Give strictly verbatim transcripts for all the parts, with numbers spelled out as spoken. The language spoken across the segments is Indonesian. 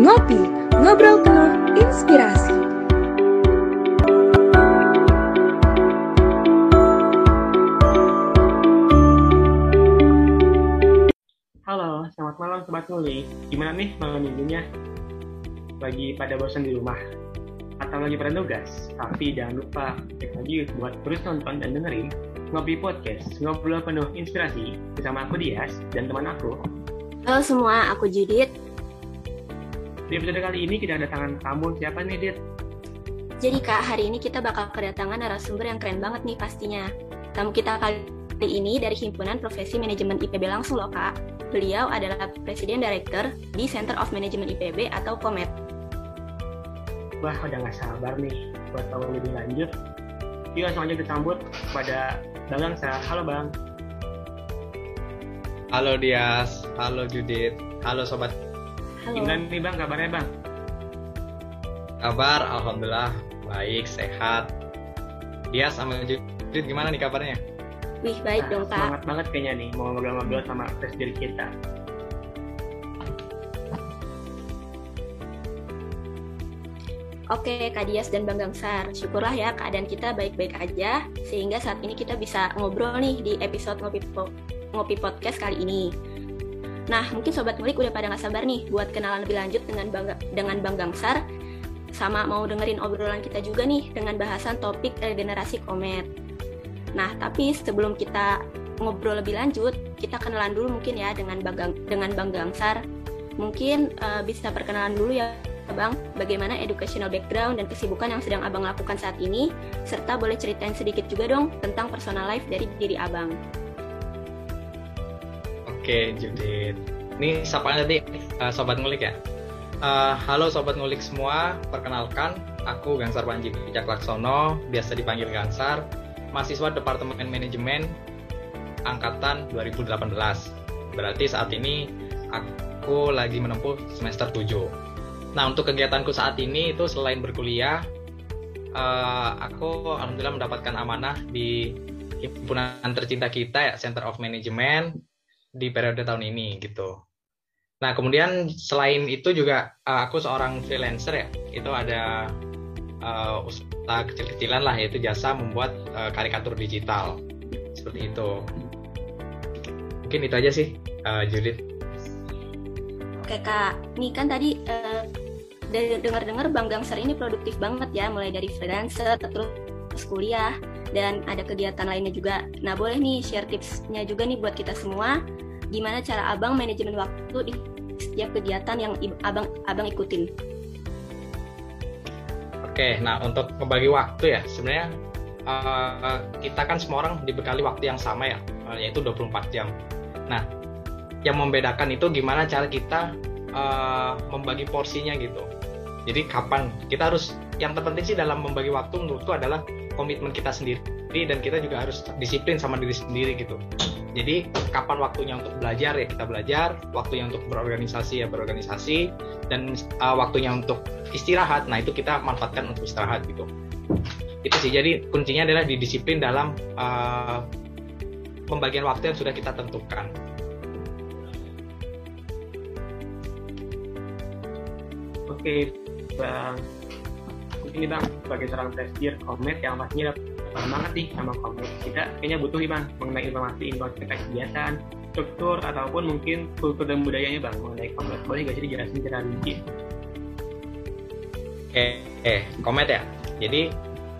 Ngopi, Ngobrol Penuh Inspirasi. Halo, selamat malam Sobat Nguli. Gimana nih malam minggunya? Lagi pada bosan di rumah? Atau lagi pada tugas? Tapi jangan lupa cek lagi buat terus nonton dan dengerin Ngopi Podcast, Ngobrol Penuh Inspirasi bersama aku Dias dan teman aku. Halo semua, aku Judith. Di episode kali ini kita kedatangan tamu, siapa nih, Dit? Jadi Kak, hari ini kita bakal kedatangan narasumber yang keren banget nih pastinya. Tamu kita kali ini dari Himpunan Profesi Manajemen I P B langsung loh, Kak. Beliau adalah Presiden Direktur di Centre of Management I P B atau COMET. Wah, udah gak sabar nih buat tahu lebih lanjut. Yuk, langsung aja kita sambut kepada Bang Gangsar. Halo, Bang. Halo, Dias. Halo, Judith. Halo, Sobat. Gimana nih Bang, kabarnya Bang? Kabar, Alhamdulillah, baik, sehat. Dias sama Judith, gimana nih kabarnya? Wih, baik nah, dong, Kak. Semangat banget kayaknya nih, mau ngobrol-ngobrol sama presiden kita. Oke, Kak Dias dan Bang Gangsar, syukurlah ya keadaan kita baik-baik aja, sehingga saat ini kita bisa ngobrol nih di episode Ngopi, po- Ngopi Podcast kali ini. Nah, mungkin Sobat Ngulik udah pada nggak sabar nih buat kenalan lebih lanjut dengan Bang, dengan Bang Gangsar, sama mau dengerin obrolan kita juga nih dengan bahasan topik regenerasi Comet. Nah, tapi sebelum kita ngobrol lebih lanjut, kita kenalan dulu mungkin ya dengan Bang, dengan Bang Gangsar. Mungkin uh, bisa perkenalan dulu ya Bang, bagaimana educational background dan kesibukan yang sedang Abang lakukan saat ini, serta boleh ceritain sedikit juga dong tentang personal life dari diri Abang. Oke, Judith. Ini sapaan tadi, uh, Sobat Ngulik ya. Uh, halo Sobat Ngulik semua, perkenalkan, aku Gangsar Panji Bijak Laksono, biasa dipanggil Gangsar, mahasiswa Departemen Manajemen Angkatan dua ribu delapan belas. Berarti saat ini aku lagi menempuh semester tujuh. Nah, untuk kegiatanku saat ini itu selain berkuliah, uh, aku Alhamdulillah mendapatkan amanah di himpunan tercinta kita ya, Centre of Management, di periode tahun ini gitu. Nah, kemudian selain itu juga uh, aku seorang freelancer ya. Itu ada uh, usaha kecil-kecilan lah, yaitu jasa membuat uh, karikatur digital. Seperti itu. Mungkin itu aja sih, uh, Judith. Oke Kak, nih kan tadi uh, dari dengar-dengar Bang Gangsar ini produktif banget ya, mulai dari freelancer terus kuliah dan ada kegiatan lainnya juga. Nah, boleh nih share tipsnya juga nih buat kita semua, gimana cara Abang manajemen waktu di setiap kegiatan yang Abang abang ikutin. Oke, nah untuk membagi waktu ya, sebenarnya uh, kita kan semua orang dibekali waktu yang sama ya, yaitu dua puluh empat jam. Nah, yang membedakan itu gimana cara kita uh, membagi porsinya gitu. Jadi kapan kita harus, yang terpenting sih dalam membagi waktu menurutku adalah komitmen kita sendiri, dan kita juga harus disiplin sama diri sendiri gitu. Jadi kapan waktunya untuk belajar ya kita belajar, waktunya untuk berorganisasi ya berorganisasi, dan uh, waktunya untuk istirahat, nah itu kita manfaatkan untuk istirahat gitu. Itu sih, jadi kuncinya adalah di disiplin dalam uh, pembagian waktu yang sudah kita tentukan. Oke Bang, ini Bang, sebagai seorang presiden COMET yang pastinya dapat banget nih sama COMET, kita kayaknya butuh nih Bang mengenai informasi-informasi tentang kegiatan, struktur, ataupun mungkin kultur dan budayanya Bang mengenai COMET. Boleh nggak sih dijelasin secara rinci? Eh, eh, COMET ya. Jadi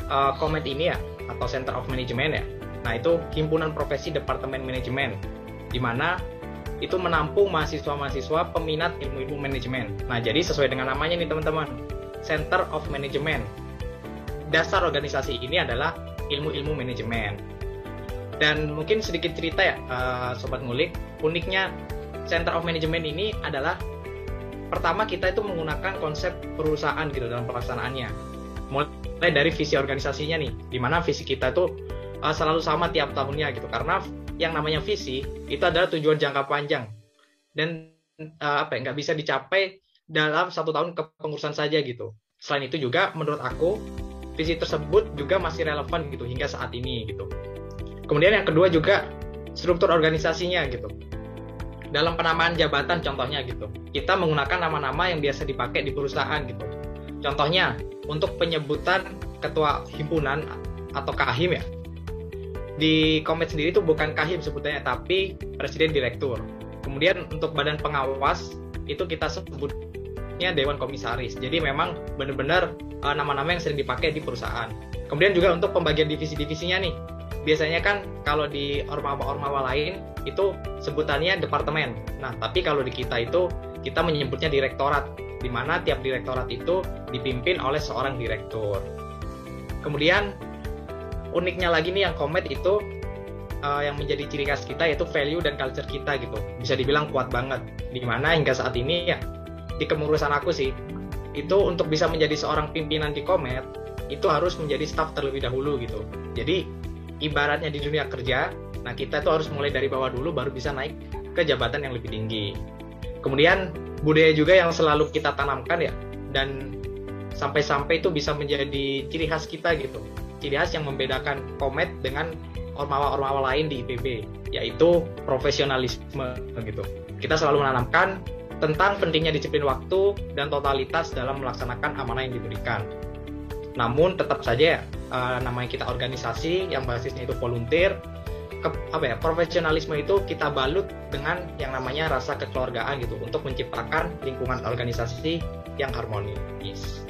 uh, COMET ini ya, atau Centre of Management ya. Nah itu himpunan profesi Departemen Manajemen, di mana itu menampung mahasiswa-mahasiswa peminat ilmu-ilmu manajemen. Nah jadi sesuai dengan namanya nih teman-teman, Centre of Management. Dasar organisasi ini adalah ilmu-ilmu manajemen. Dan mungkin sedikit cerita ya, uh, Sobat Ngulik, uniknya Centre of Management ini adalah pertama kita itu menggunakan konsep perusahaan gitu dalam pelaksanaannya. Mulai dari visi organisasinya nih, di mana visi kita itu uh, selalu sama tiap tahunnya gitu. Karena yang namanya visi itu adalah tujuan jangka panjang dan uh, apa ya, nggak bisa dicapai dalam satu tahun kepengurusan saja gitu. Selain itu juga menurut aku visi tersebut juga masih relevan gitu hingga saat ini gitu. Kemudian yang kedua juga struktur organisasinya gitu. dalam penamaan jabatan contohnya gitu. Kita menggunakan nama-nama yang biasa dipakai di perusahaan gitu. Contohnya untuk penyebutan ketua himpunan atau kahim ya. Di COMET sendiri itu bukan kahim sebutannya, tapi presiden direktur. Kemudian untuk badan pengawas itu kita sebutnya dewan komisaris. Jadi memang benar-benar uh, nama-nama yang sering dipakai di perusahaan. Kemudian juga untuk pembagian divisi-divisinya nih. Biasanya kan kalau di ormawa-ormawa lain itu sebutannya departemen. Nah, tapi kalau di kita itu kita menyebutnya direktorat, di mana tiap direktorat itu dipimpin oleh seorang direktur. Kemudian uniknya lagi nih yang COMET itu uh, yang menjadi ciri khas kita yaitu value dan culture kita gitu. Bisa dibilang kuat banget. Di mana hingga saat ini ya di kepengurusan aku sih itu untuk bisa menjadi seorang pimpinan di COMET itu harus menjadi staff terlebih dahulu gitu. Jadi ibaratnya di dunia kerja, nah kita tuh harus mulai dari bawah dulu baru bisa naik ke jabatan yang lebih tinggi. Kemudian budaya juga yang selalu kita tanamkan ya, dan sampai-sampai itu bisa menjadi ciri khas kita gitu. Ciri khas yang membedakan COMET dengan ormawa-ormawa lain di I P B, yaitu profesionalisme gitu. Kita selalu menanamkan tentang pentingnya disiplin waktu dan totalitas dalam melaksanakan amanah yang diberikan. Namun tetap saja uh, namanya kita organisasi yang basisnya itu volunteer, ke, apa ya, profesionalisme itu kita balut dengan yang namanya rasa kekeluargaan gitu untuk menciptakan lingkungan organisasi yang harmonis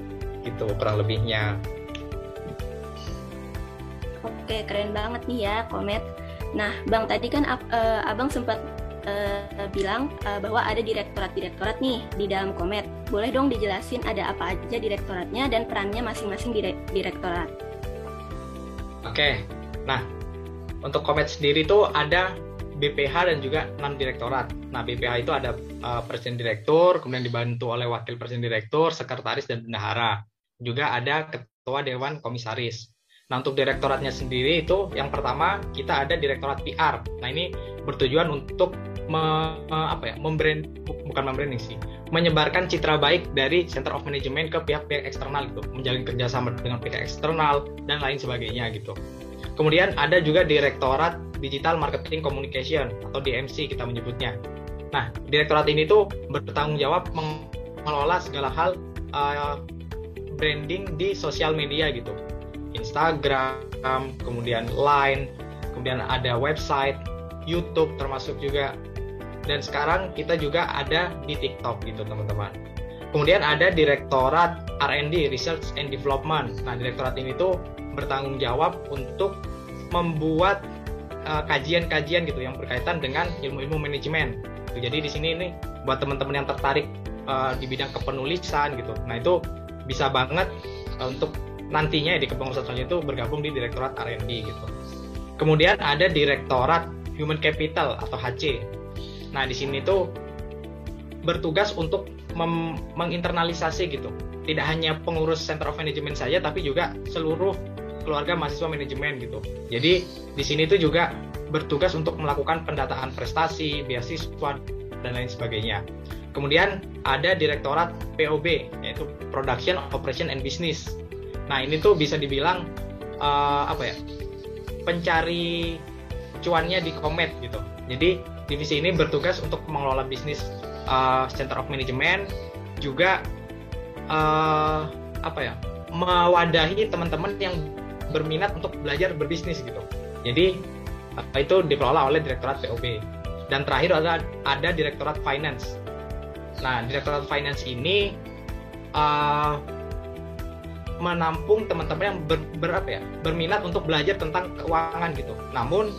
gitu kurang lebihnya. Oke, keren banget nih ya COMET. Nah Bang, tadi kan ab, uh, abang sempat uh, bilang uh, bahwa ada direktorat-direktorat nih di dalam COMET. Boleh dong dijelasin ada apa aja direktoratnya dan perannya masing-masing direktorat. Oke, nah untuk COMET sendiri tuh ada B P H dan juga enam direktorat. Nah B P H itu ada uh, presiden direktur, kemudian dibantu oleh wakil presiden direktur, sekretaris dan bendahara. Juga ada ketua dewan komisaris. Nah untuk direktoratnya sendiri itu yang pertama kita ada direktorat P R. Nah ini bertujuan untuk me, apa ya, membrand, bukan membranding sih, menyebarkan citra baik dari Centre of Management ke pihak-pihak eksternal gitu, menjalin kerjasama dengan pihak eksternal dan lain sebagainya gitu. Kemudian ada juga Direktorat Digital Marketing Communication atau D M C kita menyebutnya. Nah, direktorat ini tuh bertanggung jawab mengelola segala hal uh, branding di sosial media gitu, Instagram, kemudian Line, kemudian ada website, YouTube termasuk juga. Dan sekarang kita juga ada di TikTok gitu teman-teman. Kemudian ada Direktorat R and D, Research and Development. Nah direktorat ini tuh bertanggung jawab untuk membuat uh, kajian-kajian gitu yang berkaitan dengan ilmu-ilmu manajemen. Jadi di sini nih buat teman-teman yang tertarik uh, di bidang kepenulisan gitu. Nah itu bisa banget uh, untuk nantinya ya, di kepengurusan selanjutnya itu bergabung di Direktorat R and D gitu. Kemudian ada Direktorat Human Capital atau H C. Nah, di sini tuh bertugas untuk mem- menginternalisasi gitu. Tidak hanya pengurus Centre of Management saja, tapi juga seluruh keluarga mahasiswa manajemen gitu. Jadi, di sini tuh juga bertugas untuk melakukan pendataan prestasi, beasiswa, dan lain sebagainya. Kemudian ada Direktorat P O B, yaitu Production, Operation, and Business. Nah, ini tuh bisa dibilang, uh, apa ya, pencari cuannya di COMET gitu. Jadi, divisi ini bertugas untuk mengelola bisnis uh, Centre of Management, juga uh, apa ya, mewadahi teman-teman yang berminat untuk belajar berbisnis gitu. Jadi uh, itu dikelola oleh Direktorat P O B. Dan terakhir ada ada Direktorat Finance. Nah, Direktorat Finance ini uh, menampung teman-teman yang ber, ber, apa ya, berminat untuk belajar tentang keuangan gitu. Namun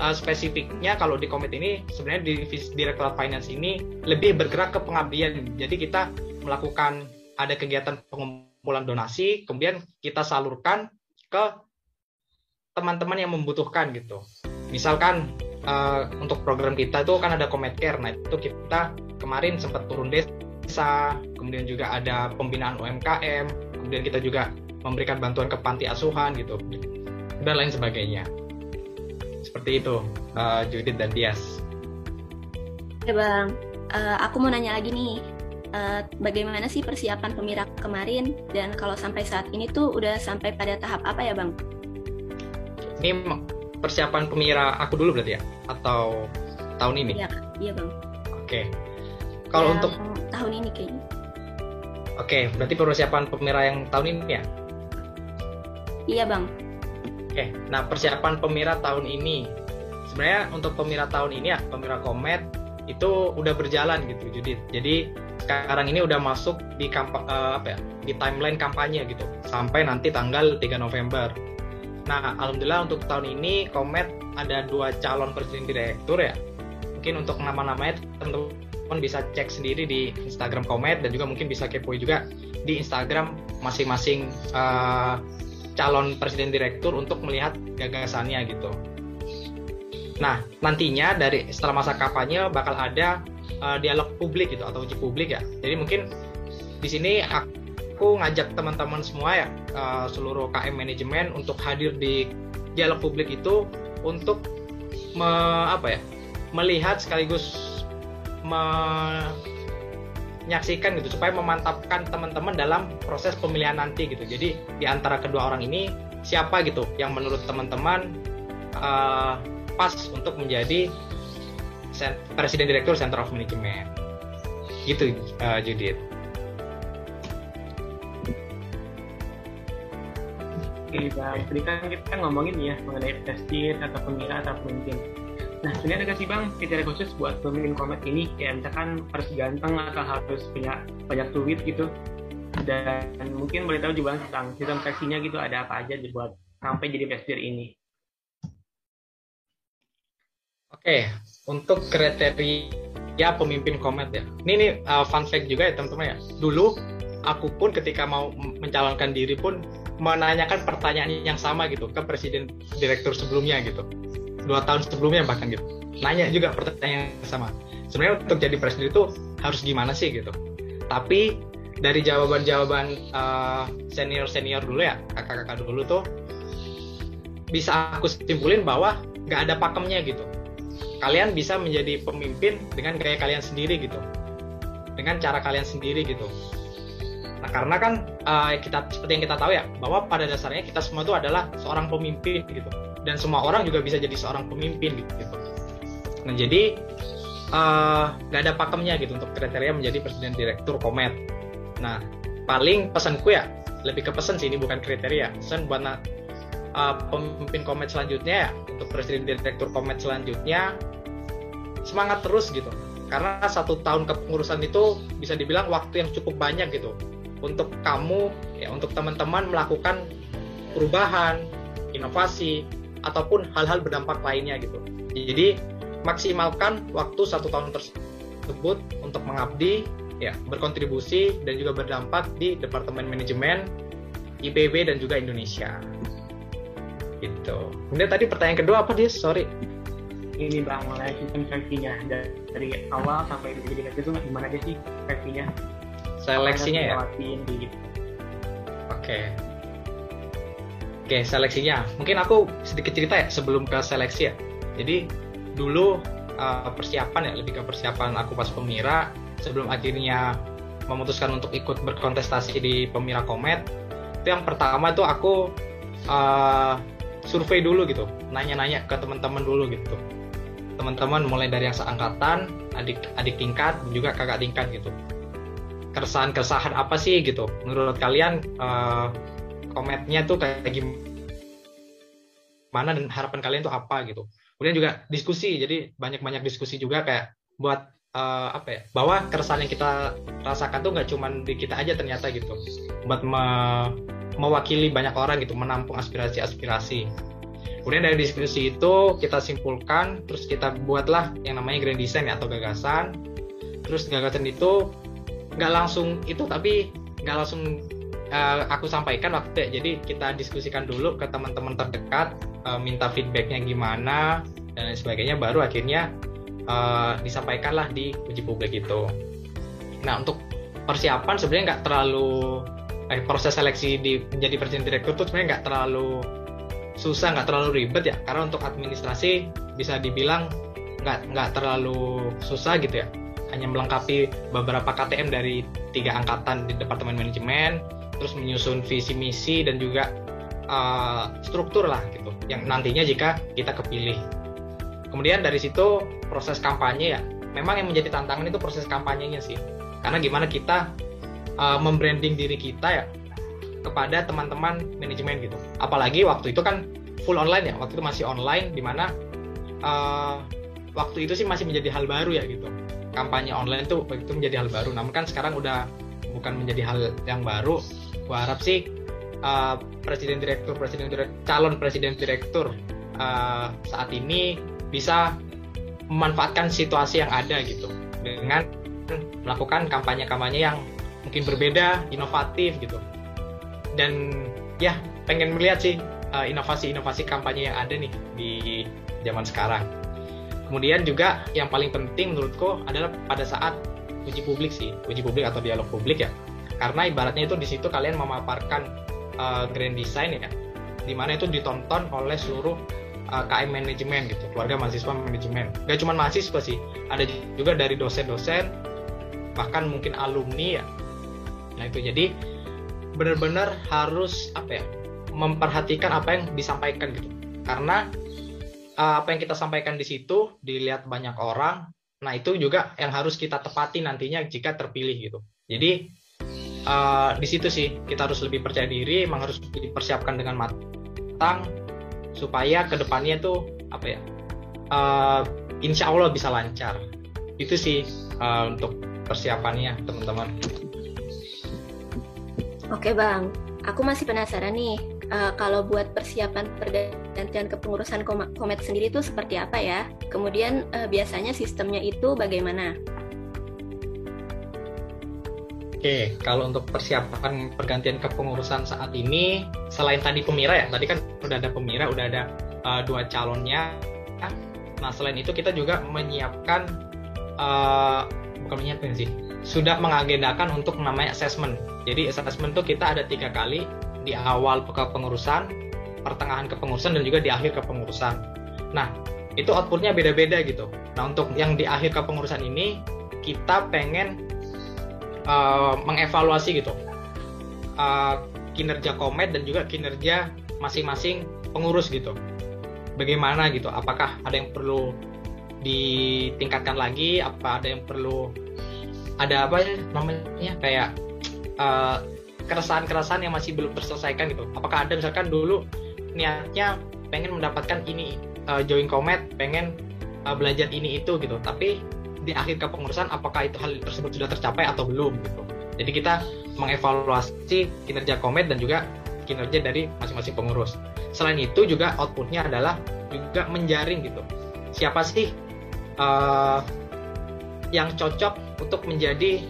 Uh, spesifiknya kalau di COMET ini sebenarnya di Direktorat Finance ini lebih bergerak ke pengabdian. Jadi kita melakukan ada kegiatan pengumpulan donasi, kemudian kita salurkan ke teman-teman yang membutuhkan gitu. Misalkan uh, untuk program kita itu kan ada Comet Care. Nah itu kita kemarin sempat turun desa, kemudian juga ada pembinaan U M K M, kemudian kita juga memberikan bantuan ke panti asuhan gitu dan lain sebagainya. Seperti itu, uh, Judith dan Dias. Oke Bang, uh, aku mau nanya lagi nih, uh, bagaimana sih persiapan Pemira kemarin, dan kalau sampai saat ini tuh udah sampai pada tahap apa ya Bang? Ini persiapan Pemira aku dulu berarti ya? Atau tahun ini? Iya, iya Bang. Oke. Kalau untuk tahun ini kayaknya. Oke, berarti persiapan Pemira yang tahun ini ya? Iya, Bang. Oke, nah persiapan Pemira tahun ini. Sebenarnya untuk Pemira tahun ini ya, Pemira Comet itu udah berjalan gitu, Judith. Jadi sekarang ini udah masuk di kampa, apa ya, di timeline kampanye gitu sampai nanti tanggal tiga November. Nah, alhamdulillah untuk tahun ini Comet ada dua calon presiden direktur ya. Mungkin untuk nama-namanya teman-teman bisa cek sendiri di Instagram Comet dan juga mungkin bisa kepoin juga di Instagram masing-masing uh, calon presiden direktur untuk melihat gagasannya gitu. Nah, nantinya dari setelah masa kampanye bakal ada uh, dialog publik gitu atau uji publik ya. Jadi mungkin di sini aku ngajak teman-teman semua ya, uh, seluruh K M manajemen untuk hadir di dialog publik itu untuk me, apa ya? melihat sekaligus menyaksikan gitu supaya memantapkan teman-teman dalam proses pemilihan nanti gitu. Jadi di antara kedua orang ini siapa gitu yang menurut teman-teman uh, pas untuk menjadi presiden direktur Centre of Management gitu, uh, Judith. Oke Bang, tadi kan kita ngomongin ya mengenai presiden atau pemira atau pemimpin. Nah, sebenarnya ada sih Bang kriteria khusus buat pemimpin Comet ini, ya misalkan harus ganteng atau harus punya banyak duit gitu. Dan mungkin boleh tahu juga tentang sistem seleksinya gitu, ada apa aja dibuat sampai jadi presiden ini. Oke, untuk kriteria pemimpin Comet ya. Ini nih uh, fun fact juga ya teman-teman ya. Dulu aku pun ketika mau mencalonkan diri pun menanyakan pertanyaan yang sama gitu ke presiden direktur sebelumnya gitu. Dua tahun sebelumnya bahkan gitu, nanya juga pertanyaan yang sama. Sebenarnya untuk jadi presiden itu harus gimana sih gitu. Tapi dari jawaban-jawaban uh, senior-senior dulu ya, kakak-kakak dulu tuh bisa aku simpulin bahwa nggak ada pakemnya gitu. Kalian bisa menjadi pemimpin dengan gaya kalian sendiri gitu, dengan cara kalian sendiri gitu. Nah karena kan uh, kita seperti yang kita tahu ya bahwa pada dasarnya kita semua itu adalah seorang pemimpin gitu. Dan semua orang juga bisa jadi seorang pemimpin gitu. Nah jadi nggak uh, ada pakemnya gitu untuk kriteria menjadi presiden direktur Comet. Nah paling pesanku ya, lebih ke pesan sih ini bukan kriteria. Pesan buat uh, pemimpin Comet selanjutnya ya, untuk presiden direktur Comet selanjutnya semangat terus gitu. Karena satu tahun kepengurusan itu bisa dibilang waktu yang cukup banyak gitu untuk kamu ya, untuk teman-teman melakukan perubahan, inovasi, ataupun hal-hal berdampak lainnya gitu. Jadi maksimalkan waktu satu tahun tersebut untuk mengabdi, ya berkontribusi dan juga berdampak di Departemen Manajemen I P B dan juga Indonesia. Gitu. Kemudian tadi pertanyaan kedua apa Dias? Sorry. Ini Bang, mulai sistem seleksinya dari awal sampai jadi direktur itu gimana aja sih seleksinya? Seleksinya ya. Oke. Okay. Oke, seleksinya. Mungkin aku sedikit cerita ya sebelum ke seleksi ya. Jadi dulu uh, persiapan ya, lebih ke persiapan aku pas Pemira sebelum akhirnya memutuskan untuk ikut berkontestasi di Pemira Comet. Itu yang pertama tuh aku uh, survei dulu gitu, nanya-nanya ke teman-teman dulu gitu. Teman-teman mulai dari yang seangkatan, adik-adik tingkat, juga kakak tingkat gitu. Keresahan-keresahan apa sih gitu? Menurut kalian uh, Cometnya tuh kayak gimana dan harapan kalian tuh apa gitu. Kemudian juga diskusi, jadi banyak-banyak diskusi juga kayak buat uh, apa ya, bahwa keresahan yang kita rasakan tuh nggak cuma di kita aja ternyata gitu, buat me- mewakili banyak orang gitu, menampung aspirasi-aspirasi. Kemudian dari diskusi itu kita simpulkan, terus kita buatlah yang namanya grand design ya, atau gagasan. Terus gagasan itu nggak langsung itu, tapi nggak langsung Uh, aku sampaikan waktu ya, jadi kita diskusikan dulu ke teman-teman terdekat, uh, minta feedbacknya gimana dan sebagainya, baru akhirnya uh, disampaikanlah di uji publik itu. Nah untuk persiapan sebenarnya nggak terlalu eh, proses seleksi di menjadi presiden direktur itu sebenarnya nggak terlalu susah, nggak terlalu ribet ya, karena untuk administrasi bisa dibilang nggak nggak terlalu susah gitu ya, hanya melengkapi beberapa K T M dari tiga angkatan di Departemen Manajemen, terus menyusun visi misi dan juga uh, struktur lah gitu yang nantinya jika kita kepilih. Kemudian dari situ proses kampanye ya, memang yang menjadi tantangan itu proses kampanyenya sih. Karena gimana kita uh, membranding diri kita ya kepada teman-teman manajemen gitu. Apalagi waktu itu kan full online ya, waktu itu masih online, dimana uh, waktu itu sih masih menjadi hal baru ya gitu. Kampanye online tuh waktu itu menjadi hal baru. Namun kan sekarang udah bukan menjadi hal yang baru. Gua harap sih uh, Presiden Direktur, Presiden Direktur, calon Presiden Direktur uh, saat ini bisa memanfaatkan situasi yang ada gitu dengan melakukan kampanye-kampanye yang mungkin berbeda, inovatif gitu. Dan ya pengen melihat sih uh, inovasi-inovasi kampanye yang ada nih di zaman sekarang. Kemudian juga yang paling penting menurutku adalah pada saat uji publik sih, uji publik atau dialog publik ya. Karena ibaratnya itu di situ kalian memaparkan uh, grand design ya, di mana itu ditonton oleh seluruh K M manajemen gitu, keluarga mahasiswa manajemen. Gak cuma mahasiswa sih, ada juga dari dosen-dosen, bahkan mungkin alumni ya. Nah itu jadi benar-benar harus apa ya, memperhatikan apa yang disampaikan gitu. Karena uh, apa yang kita sampaikan di situ dilihat banyak orang. Nah itu juga yang harus kita tepati nantinya jika terpilih gitu. Jadi uh, di situ sih kita harus lebih percaya diri, memang harus dipersiapkan dengan matang. Supaya kedepannya tuh apa ya, uh, insya Allah bisa lancar. Itu sih uh, untuk persiapannya teman-teman. Oke bang, aku masih penasaran nih uh, kalau buat persiapan pergantian kepengurusan Comet sendiri itu seperti apa ya? Kemudian uh, biasanya sistemnya itu bagaimana? Oke, kalau untuk persiapan pergantian kepengurusan saat ini, selain tadi Pemira ya, tadi kan udah ada Pemira, udah ada uh, dua calonnya. Nah, selain itu kita juga menyiapkan, uh, bukan menyiapkan sih, sudah mengagendakan untuk namanya assessment. Jadi assessment itu kita ada tiga kali, di awal kepengurusan, pertengahan kepengurusan, dan juga di akhir kepengurusan. Nah, itu outputnya beda-beda gitu. Nah, untuk yang di akhir kepengurusan ini, kita pengen Uh, mengevaluasi gitu uh, kinerja Comet dan juga kinerja masing-masing pengurus gitu. Bagaimana gitu? Apakah ada yang perlu ditingkatkan lagi? Apa ada yang perlu ada apa ya namanya kayak uh, keresahan-keresahan yang masih belum terselesaikan gitu? Apakah ada misalkan dulu niatnya pengen mendapatkan ini uh, join Comet, pengen uh, belajar ini itu gitu, tapi di akhir kepengurusan apakah itu hal tersebut sudah tercapai atau belum gitu. Jadi kita mengevaluasi kinerja Comet dan juga kinerja dari masing-masing pengurus. Selain itu juga outputnya adalah juga menjaring gitu. Siapa sih uh, yang cocok untuk menjadi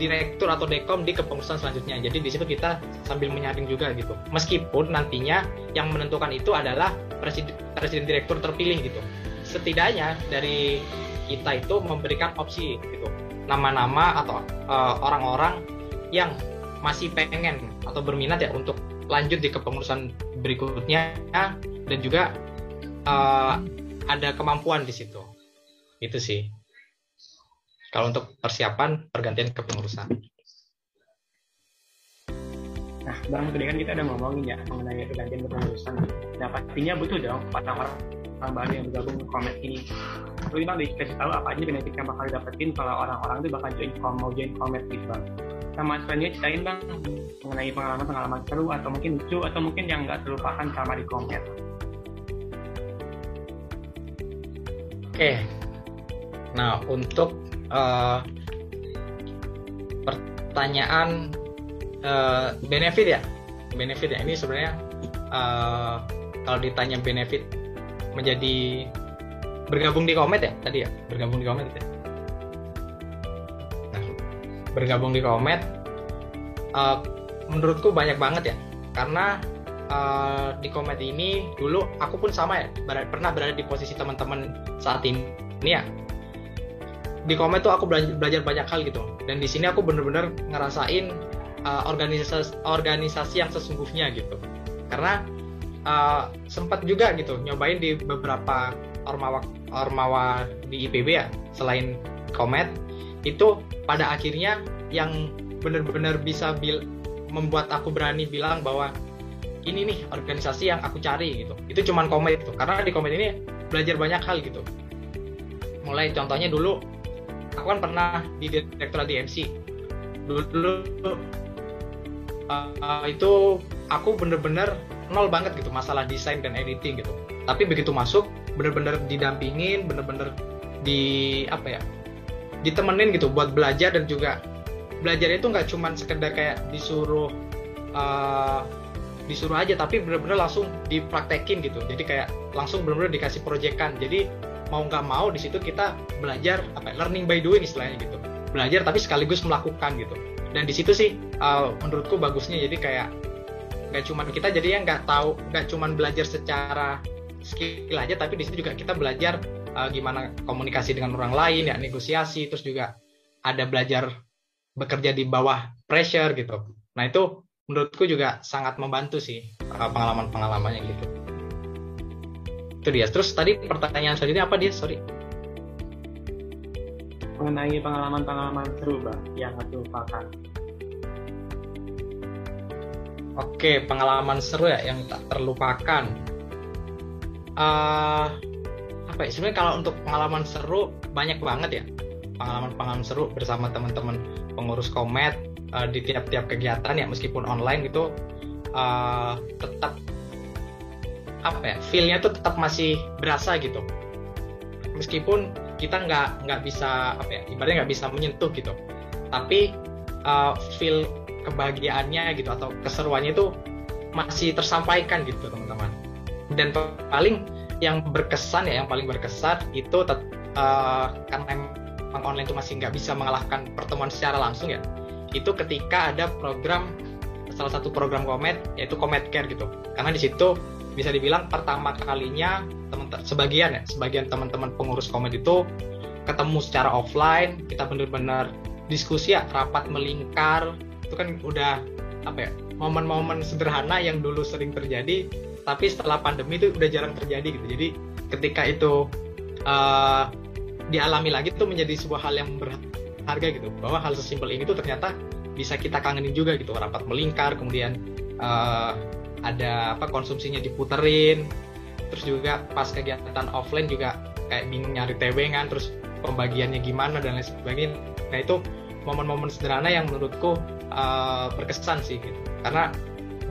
direktur atau dekom di kepengurusan selanjutnya. Jadi di situ kita sambil menyaring juga gitu. Meskipun nantinya yang menentukan itu adalah presiden, presiden direktur terpilih gitu. Setidaknya dari kita itu memberikan opsi gitu, nama-nama atau uh, orang-orang yang masih pengen atau berminat ya untuk lanjut di kepengurusan berikutnya ya, dan juga uh, ada kemampuan di situ. Itu sih kalau untuk persiapan pergantian kepengurusan. Nah bang, tadi kan kita udah ngomongin ya mengenai pergantian kepengurusan. Nah pastinya butuh dong orang-orang baru yang bergabung ke Comet ini. Lalu bang, dikasih tahu apa aja benefit yang bakal dapetin kalau orang-orang itu bakal join Comet, mau join Comet gitu bang. Sama sekalian ceritain bang mengenai pengalaman-pengalaman seru atau mungkin lucu atau mungkin yang nggak terlupakan sama di Comet. Oke, nah untuk uh, pertanyaan uh, benefit ya, benefit ya ini sebenarnya uh, kalau ditanya benefit menjadi bergabung di Comet ya tadi ya bergabung di Comet ya. Nah, bergabung di Comet uh, menurutku banyak banget ya, karena uh, di Comet ini dulu aku pun sama ya ber- pernah berada di posisi teman-teman saat ini ya. Di Comet tuh aku bela- belajar banyak hal gitu, dan di sini aku bener-bener ngerasain uh, organisasi organisasi yang sesungguhnya gitu. Karena Uh, sempat juga gitu nyobain di beberapa ormawa ormawa di I P B ya, selain Comet itu pada akhirnya yang benar-benar bisa bil- membuat aku berani bilang bahwa ini nih organisasi yang aku cari gitu. Itu cuman Comet gitu, karena di Comet ini belajar banyak hal gitu. mulai. Contohnya dulu aku kan pernah di Direktorat D M C dulu, dulu uh, itu aku bener-bener nol banget gitu masalah desain dan editing gitu, tapi begitu masuk bener-bener didampingin, bener-bener di apa ya ditemenin gitu buat belajar. Dan juga belajarnya itu nggak cuman sekedar kayak disuruh uh, disuruh aja, tapi bener-bener langsung dipraktekin gitu. Jadi kayak langsung bener-bener dikasih proyekan, jadi mau nggak mau di situ kita belajar apa learning by doing istilahnya gitu, belajar tapi sekaligus melakukan gitu. Dan di situ sih uh, menurutku bagusnya, jadi kayak nggak cuman kita jadinya nggak tahu nggak cuman belajar secara skill aja, tapi di situ juga kita belajar uh, gimana komunikasi dengan orang lain, ya negosiasi, terus juga ada belajar bekerja di bawah pressure gitu. Nah itu menurutku juga sangat membantu sih uh, pengalaman-pengalamannya gitu. Itu dia. Terus tadi pertanyaan selanjutnya apa dia? Sorry. Mengenai pengalaman-pengalaman seru Mbak yang terlupakan. Oke, pengalaman seru ya yang tak terlupakan. Uh, apa ya, sebenarnya kalau untuk pengalaman seru banyak banget ya, pengalaman-pengalaman seru bersama teman-teman pengurus COMET uh, di tiap-tiap kegiatan ya, meskipun online gitu uh, tetap apa ya feel-nya tuh tetap masih berasa gitu, meskipun kita nggak nggak bisa apa ya ibaratnya nggak bisa menyentuh gitu, tapi uh, feel kebahagiaannya gitu atau keseruannya itu masih tersampaikan gitu teman-teman. Dan paling yang berkesan ya yang paling berkesan itu tet- uh, karena emang online itu masih nggak bisa mengalahkan pertemuan secara langsung ya, itu ketika ada program salah satu program Comet yaitu Comet Care gitu. Karena di situ bisa dibilang pertama kalinya temen, sebagian ya sebagian teman-teman pengurus Comet itu ketemu secara offline, kita benar-benar diskusi ya, rapat melingkar. Itu kan udah apa ya momen-momen sederhana yang dulu sering terjadi, tapi setelah pandemi itu udah jarang terjadi gitu. Jadi ketika itu uh, dialami lagi itu menjadi sebuah hal yang berharga gitu, bahwa hal sesimpel ini tuh ternyata bisa kita kangenin juga gitu. Rapat melingkar, kemudian uh, ada apa konsumsinya diputerin, terus juga pas kegiatan offline juga kayak bingung nyari tebengan, terus pembagiannya gimana dan lain sebagainya. Nah itu momen-momen sederhana yang menurutku uh, berkesan sih gitu, karena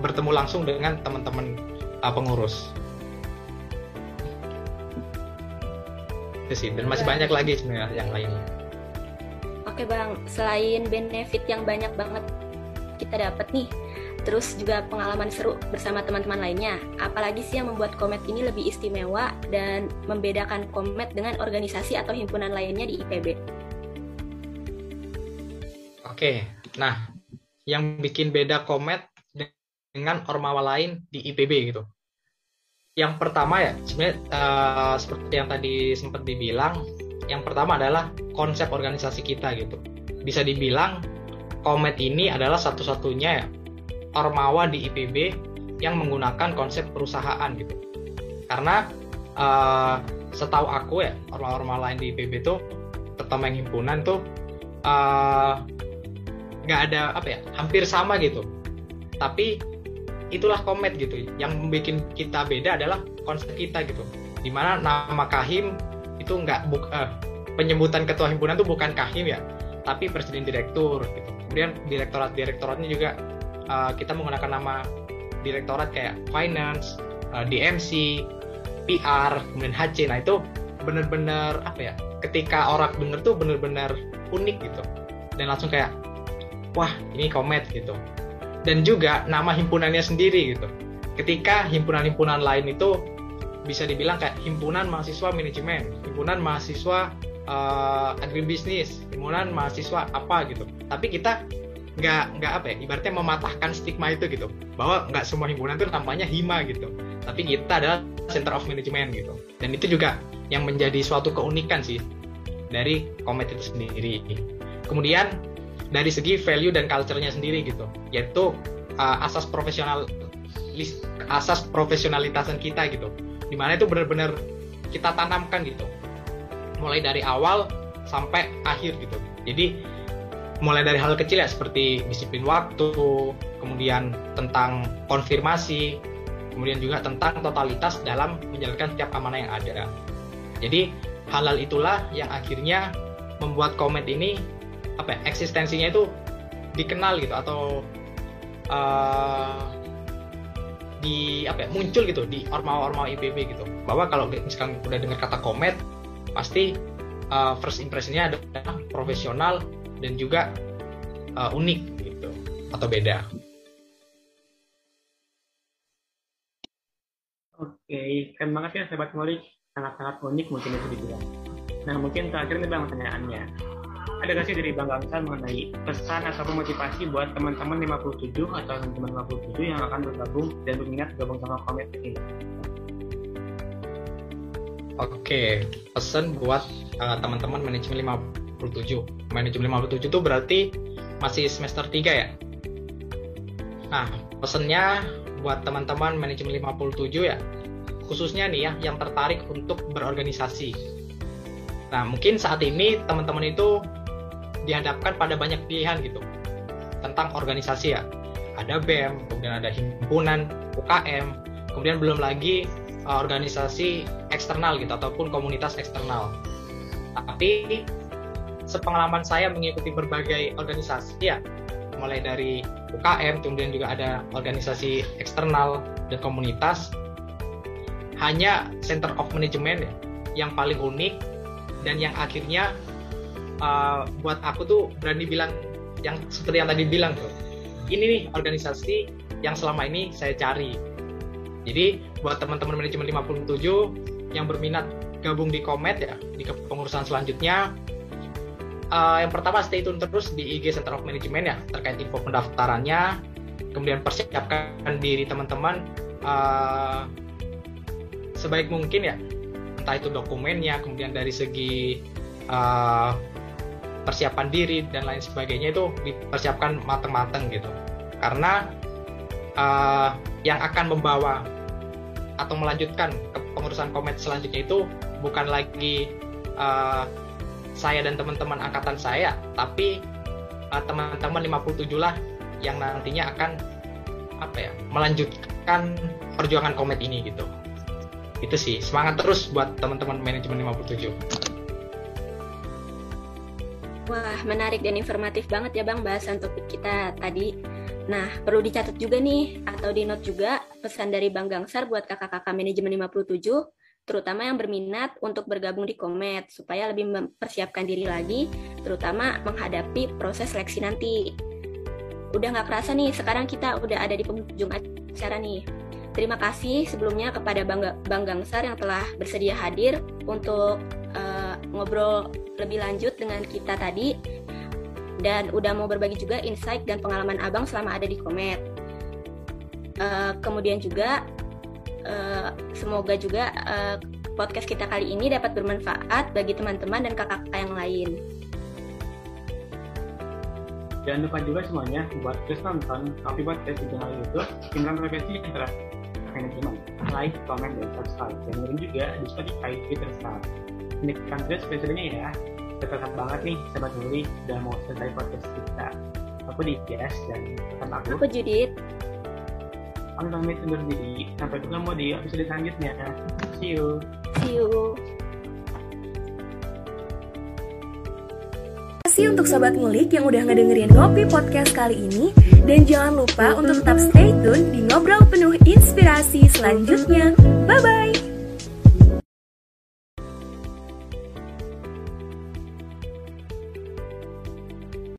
bertemu langsung dengan teman-teman pengurus. Dan masih banyak lagi sebenarnya yang lainnya. Oke Bang, selain benefit yang banyak banget kita dapat nih, terus juga pengalaman seru bersama teman-teman lainnya, apalagi sih yang membuat Comet ini lebih istimewa dan membedakan Comet dengan organisasi atau himpunan lainnya di I P B? Oke, nah yang bikin beda Comet dengan ormawa lain di I P B gitu. Yang pertama ya, sebenarnya uh, seperti yang tadi sempat dibilang, yang pertama adalah konsep organisasi kita gitu. Bisa dibilang Comet ini adalah satu-satunya ya, ormawa di I P B yang menggunakan konsep perusahaan gitu. Karena uh, setahu aku ya, ormawa-ormawa lain di I P B tuh, terutama yang himpunan tuh nggak uh, ada apa ya, hampir sama gitu. Tapi itulah Comet gitu. Yang membuat kita beda adalah konsep kita gitu. Dimana nama Kahim itu nggak bu- eh, penyebutan ketua himpunan itu bukan Kahim ya, tapi Presiden Direktur gitu. Kemudian direktorat-direktoratnya juga eh, kita menggunakan nama direktorat kayak Finance, eh, D M C, P R, kemudian H C. Nah itu benar-benar apa ya? Ketika orang denger tuh benar-benar unik gitu. Dan langsung kayak wah, ini Comet gitu. Dan juga nama himpunannya sendiri gitu. Ketika himpunan-himpunan lain itu bisa dibilang kayak himpunan mahasiswa manajemen, himpunan mahasiswa uh, agribisnis, himpunan mahasiswa apa gitu. Tapi kita nggak nggak apa ya, ibaratnya mematahkan stigma itu gitu, bahwa nggak semua himpunan itu namanya hima gitu. Tapi kita adalah Centre of Management gitu. Dan itu juga yang menjadi suatu keunikan sih dari Comet itu sendiri. Kemudian dari segi value dan culture-nya sendiri gitu, yaitu uh, asas profesional asas profesionalitasan kita gitu, dimana itu benar-benar kita tanamkan gitu mulai dari awal sampai akhir gitu. Jadi mulai dari hal kecil ya, seperti disiplin waktu, kemudian tentang konfirmasi, kemudian juga tentang totalitas dalam menjalankan setiap amanah yang ada. Jadi halal itulah yang akhirnya membuat Comet ini apa ya, eksistensinya itu dikenal gitu atau uh, di apa ya, muncul gitu di ormawa-ormawa I P B gitu, bahwa kalau misalkan udah dengar kata Comet pasti uh, first impressionnya adalah profesional dan juga uh, unik gitu atau beda. Oke, keren banget ya sahabat Ngolik, sangat-sangat unik mungkin itu dibilang. Nah mungkin terakhir nih bang pertanyaannya, ada nggak sih dari Bang Gangsar mengenai pesan atau motivasi buat teman-teman lima puluh tujuh atau teman-teman lima puluh tujuh yang akan bergabung dan berminat gabung sama Comet ini? Oke, pesan buat uh, teman-teman manajemen lima puluh tujuh. Manajemen lima puluh tujuh itu berarti masih semester tiga ya? Nah, pesannya buat teman-teman manajemen lima puluh tujuh ya, khususnya nih ya, yang tertarik untuk berorganisasi. Nah, mungkin saat ini teman-teman itu dihadapkan pada banyak pilihan gitu tentang organisasi ya, ada B E M, kemudian ada himpunan, U K M, kemudian belum lagi uh, organisasi eksternal gitu ataupun komunitas eksternal. Tapi sepengalaman saya mengikuti berbagai organisasi ya, mulai dari U K M kemudian juga ada organisasi eksternal dan komunitas, hanya Centre of Management yang paling unik dan yang akhirnya Uh, buat aku tuh berani bilang yang seperti yang tadi bilang tuh, ini nih organisasi yang selama ini saya cari. Jadi buat teman-teman manajemen lima puluh tujuh yang berminat gabung di Comet ya, di kepengurusan selanjutnya, uh, yang pertama stay tune terus di I G Centre of Management ya terkait info pendaftarannya, kemudian persiapkan diri teman-teman uh, sebaik mungkin ya, entah itu dokumennya, kemudian dari segi uh, persiapan diri dan lain sebagainya itu dipersiapkan matang-matang gitu, karena uh, yang akan membawa atau melanjutkan kepengurusan Comet selanjutnya itu bukan lagi uh, saya dan teman-teman angkatan saya, tapi uh, teman-teman lima puluh tujuh lah yang nantinya akan apa ya, melanjutkan perjuangan Comet ini gitu. Itu sih, semangat terus buat teman-teman manajemen lima puluh tujuh. Wah, menarik dan informatif banget ya Bang bahasan topik kita tadi. Nah, perlu dicatat juga nih atau di note juga pesan dari Bang Gangsar buat kakak-kakak manajemen lima puluh tujuh, terutama yang berminat untuk bergabung di Comet, supaya lebih mempersiapkan diri lagi, terutama menghadapi proses seleksi nanti. Udah nggak kerasa nih, sekarang kita udah ada di penghujung acara nih. Terima kasih sebelumnya kepada Bang, Bang Gangsar yang telah bersedia hadir untuk uh, ngobrol lebih lanjut dengan kita tadi dan udah mau berbagi juga insight dan pengalaman abang selama ada di Comet. Uh, kemudian juga uh, semoga juga uh, podcast kita kali ini dapat bermanfaat bagi teman-teman dan kakak-kakak yang lain. Jangan lupa juga semuanya buat terus nonton Ngopi Podcast di channel YouTube Himpunan Profesi Manajemen, like, comment, dan subscribe, dan dengerin juga di Spotify, Twitter, Star. Nikkan terus episodenya ya, tetap banget nih sahabat Ngolik udah mau selesai podcast kita. Aku Dias dan sama aku Aku Judith. Aku pamit undur diri, sampai ketemu di episode selanjutnya. See you. See you. Terima kasih untuk sahabat Ngolik yang udah ngedengerin Ngopi Podcast kali ini, dan jangan lupa untuk tetap stay tune di Ngobrol Penuh Inspirasi selanjutnya. Bye bye.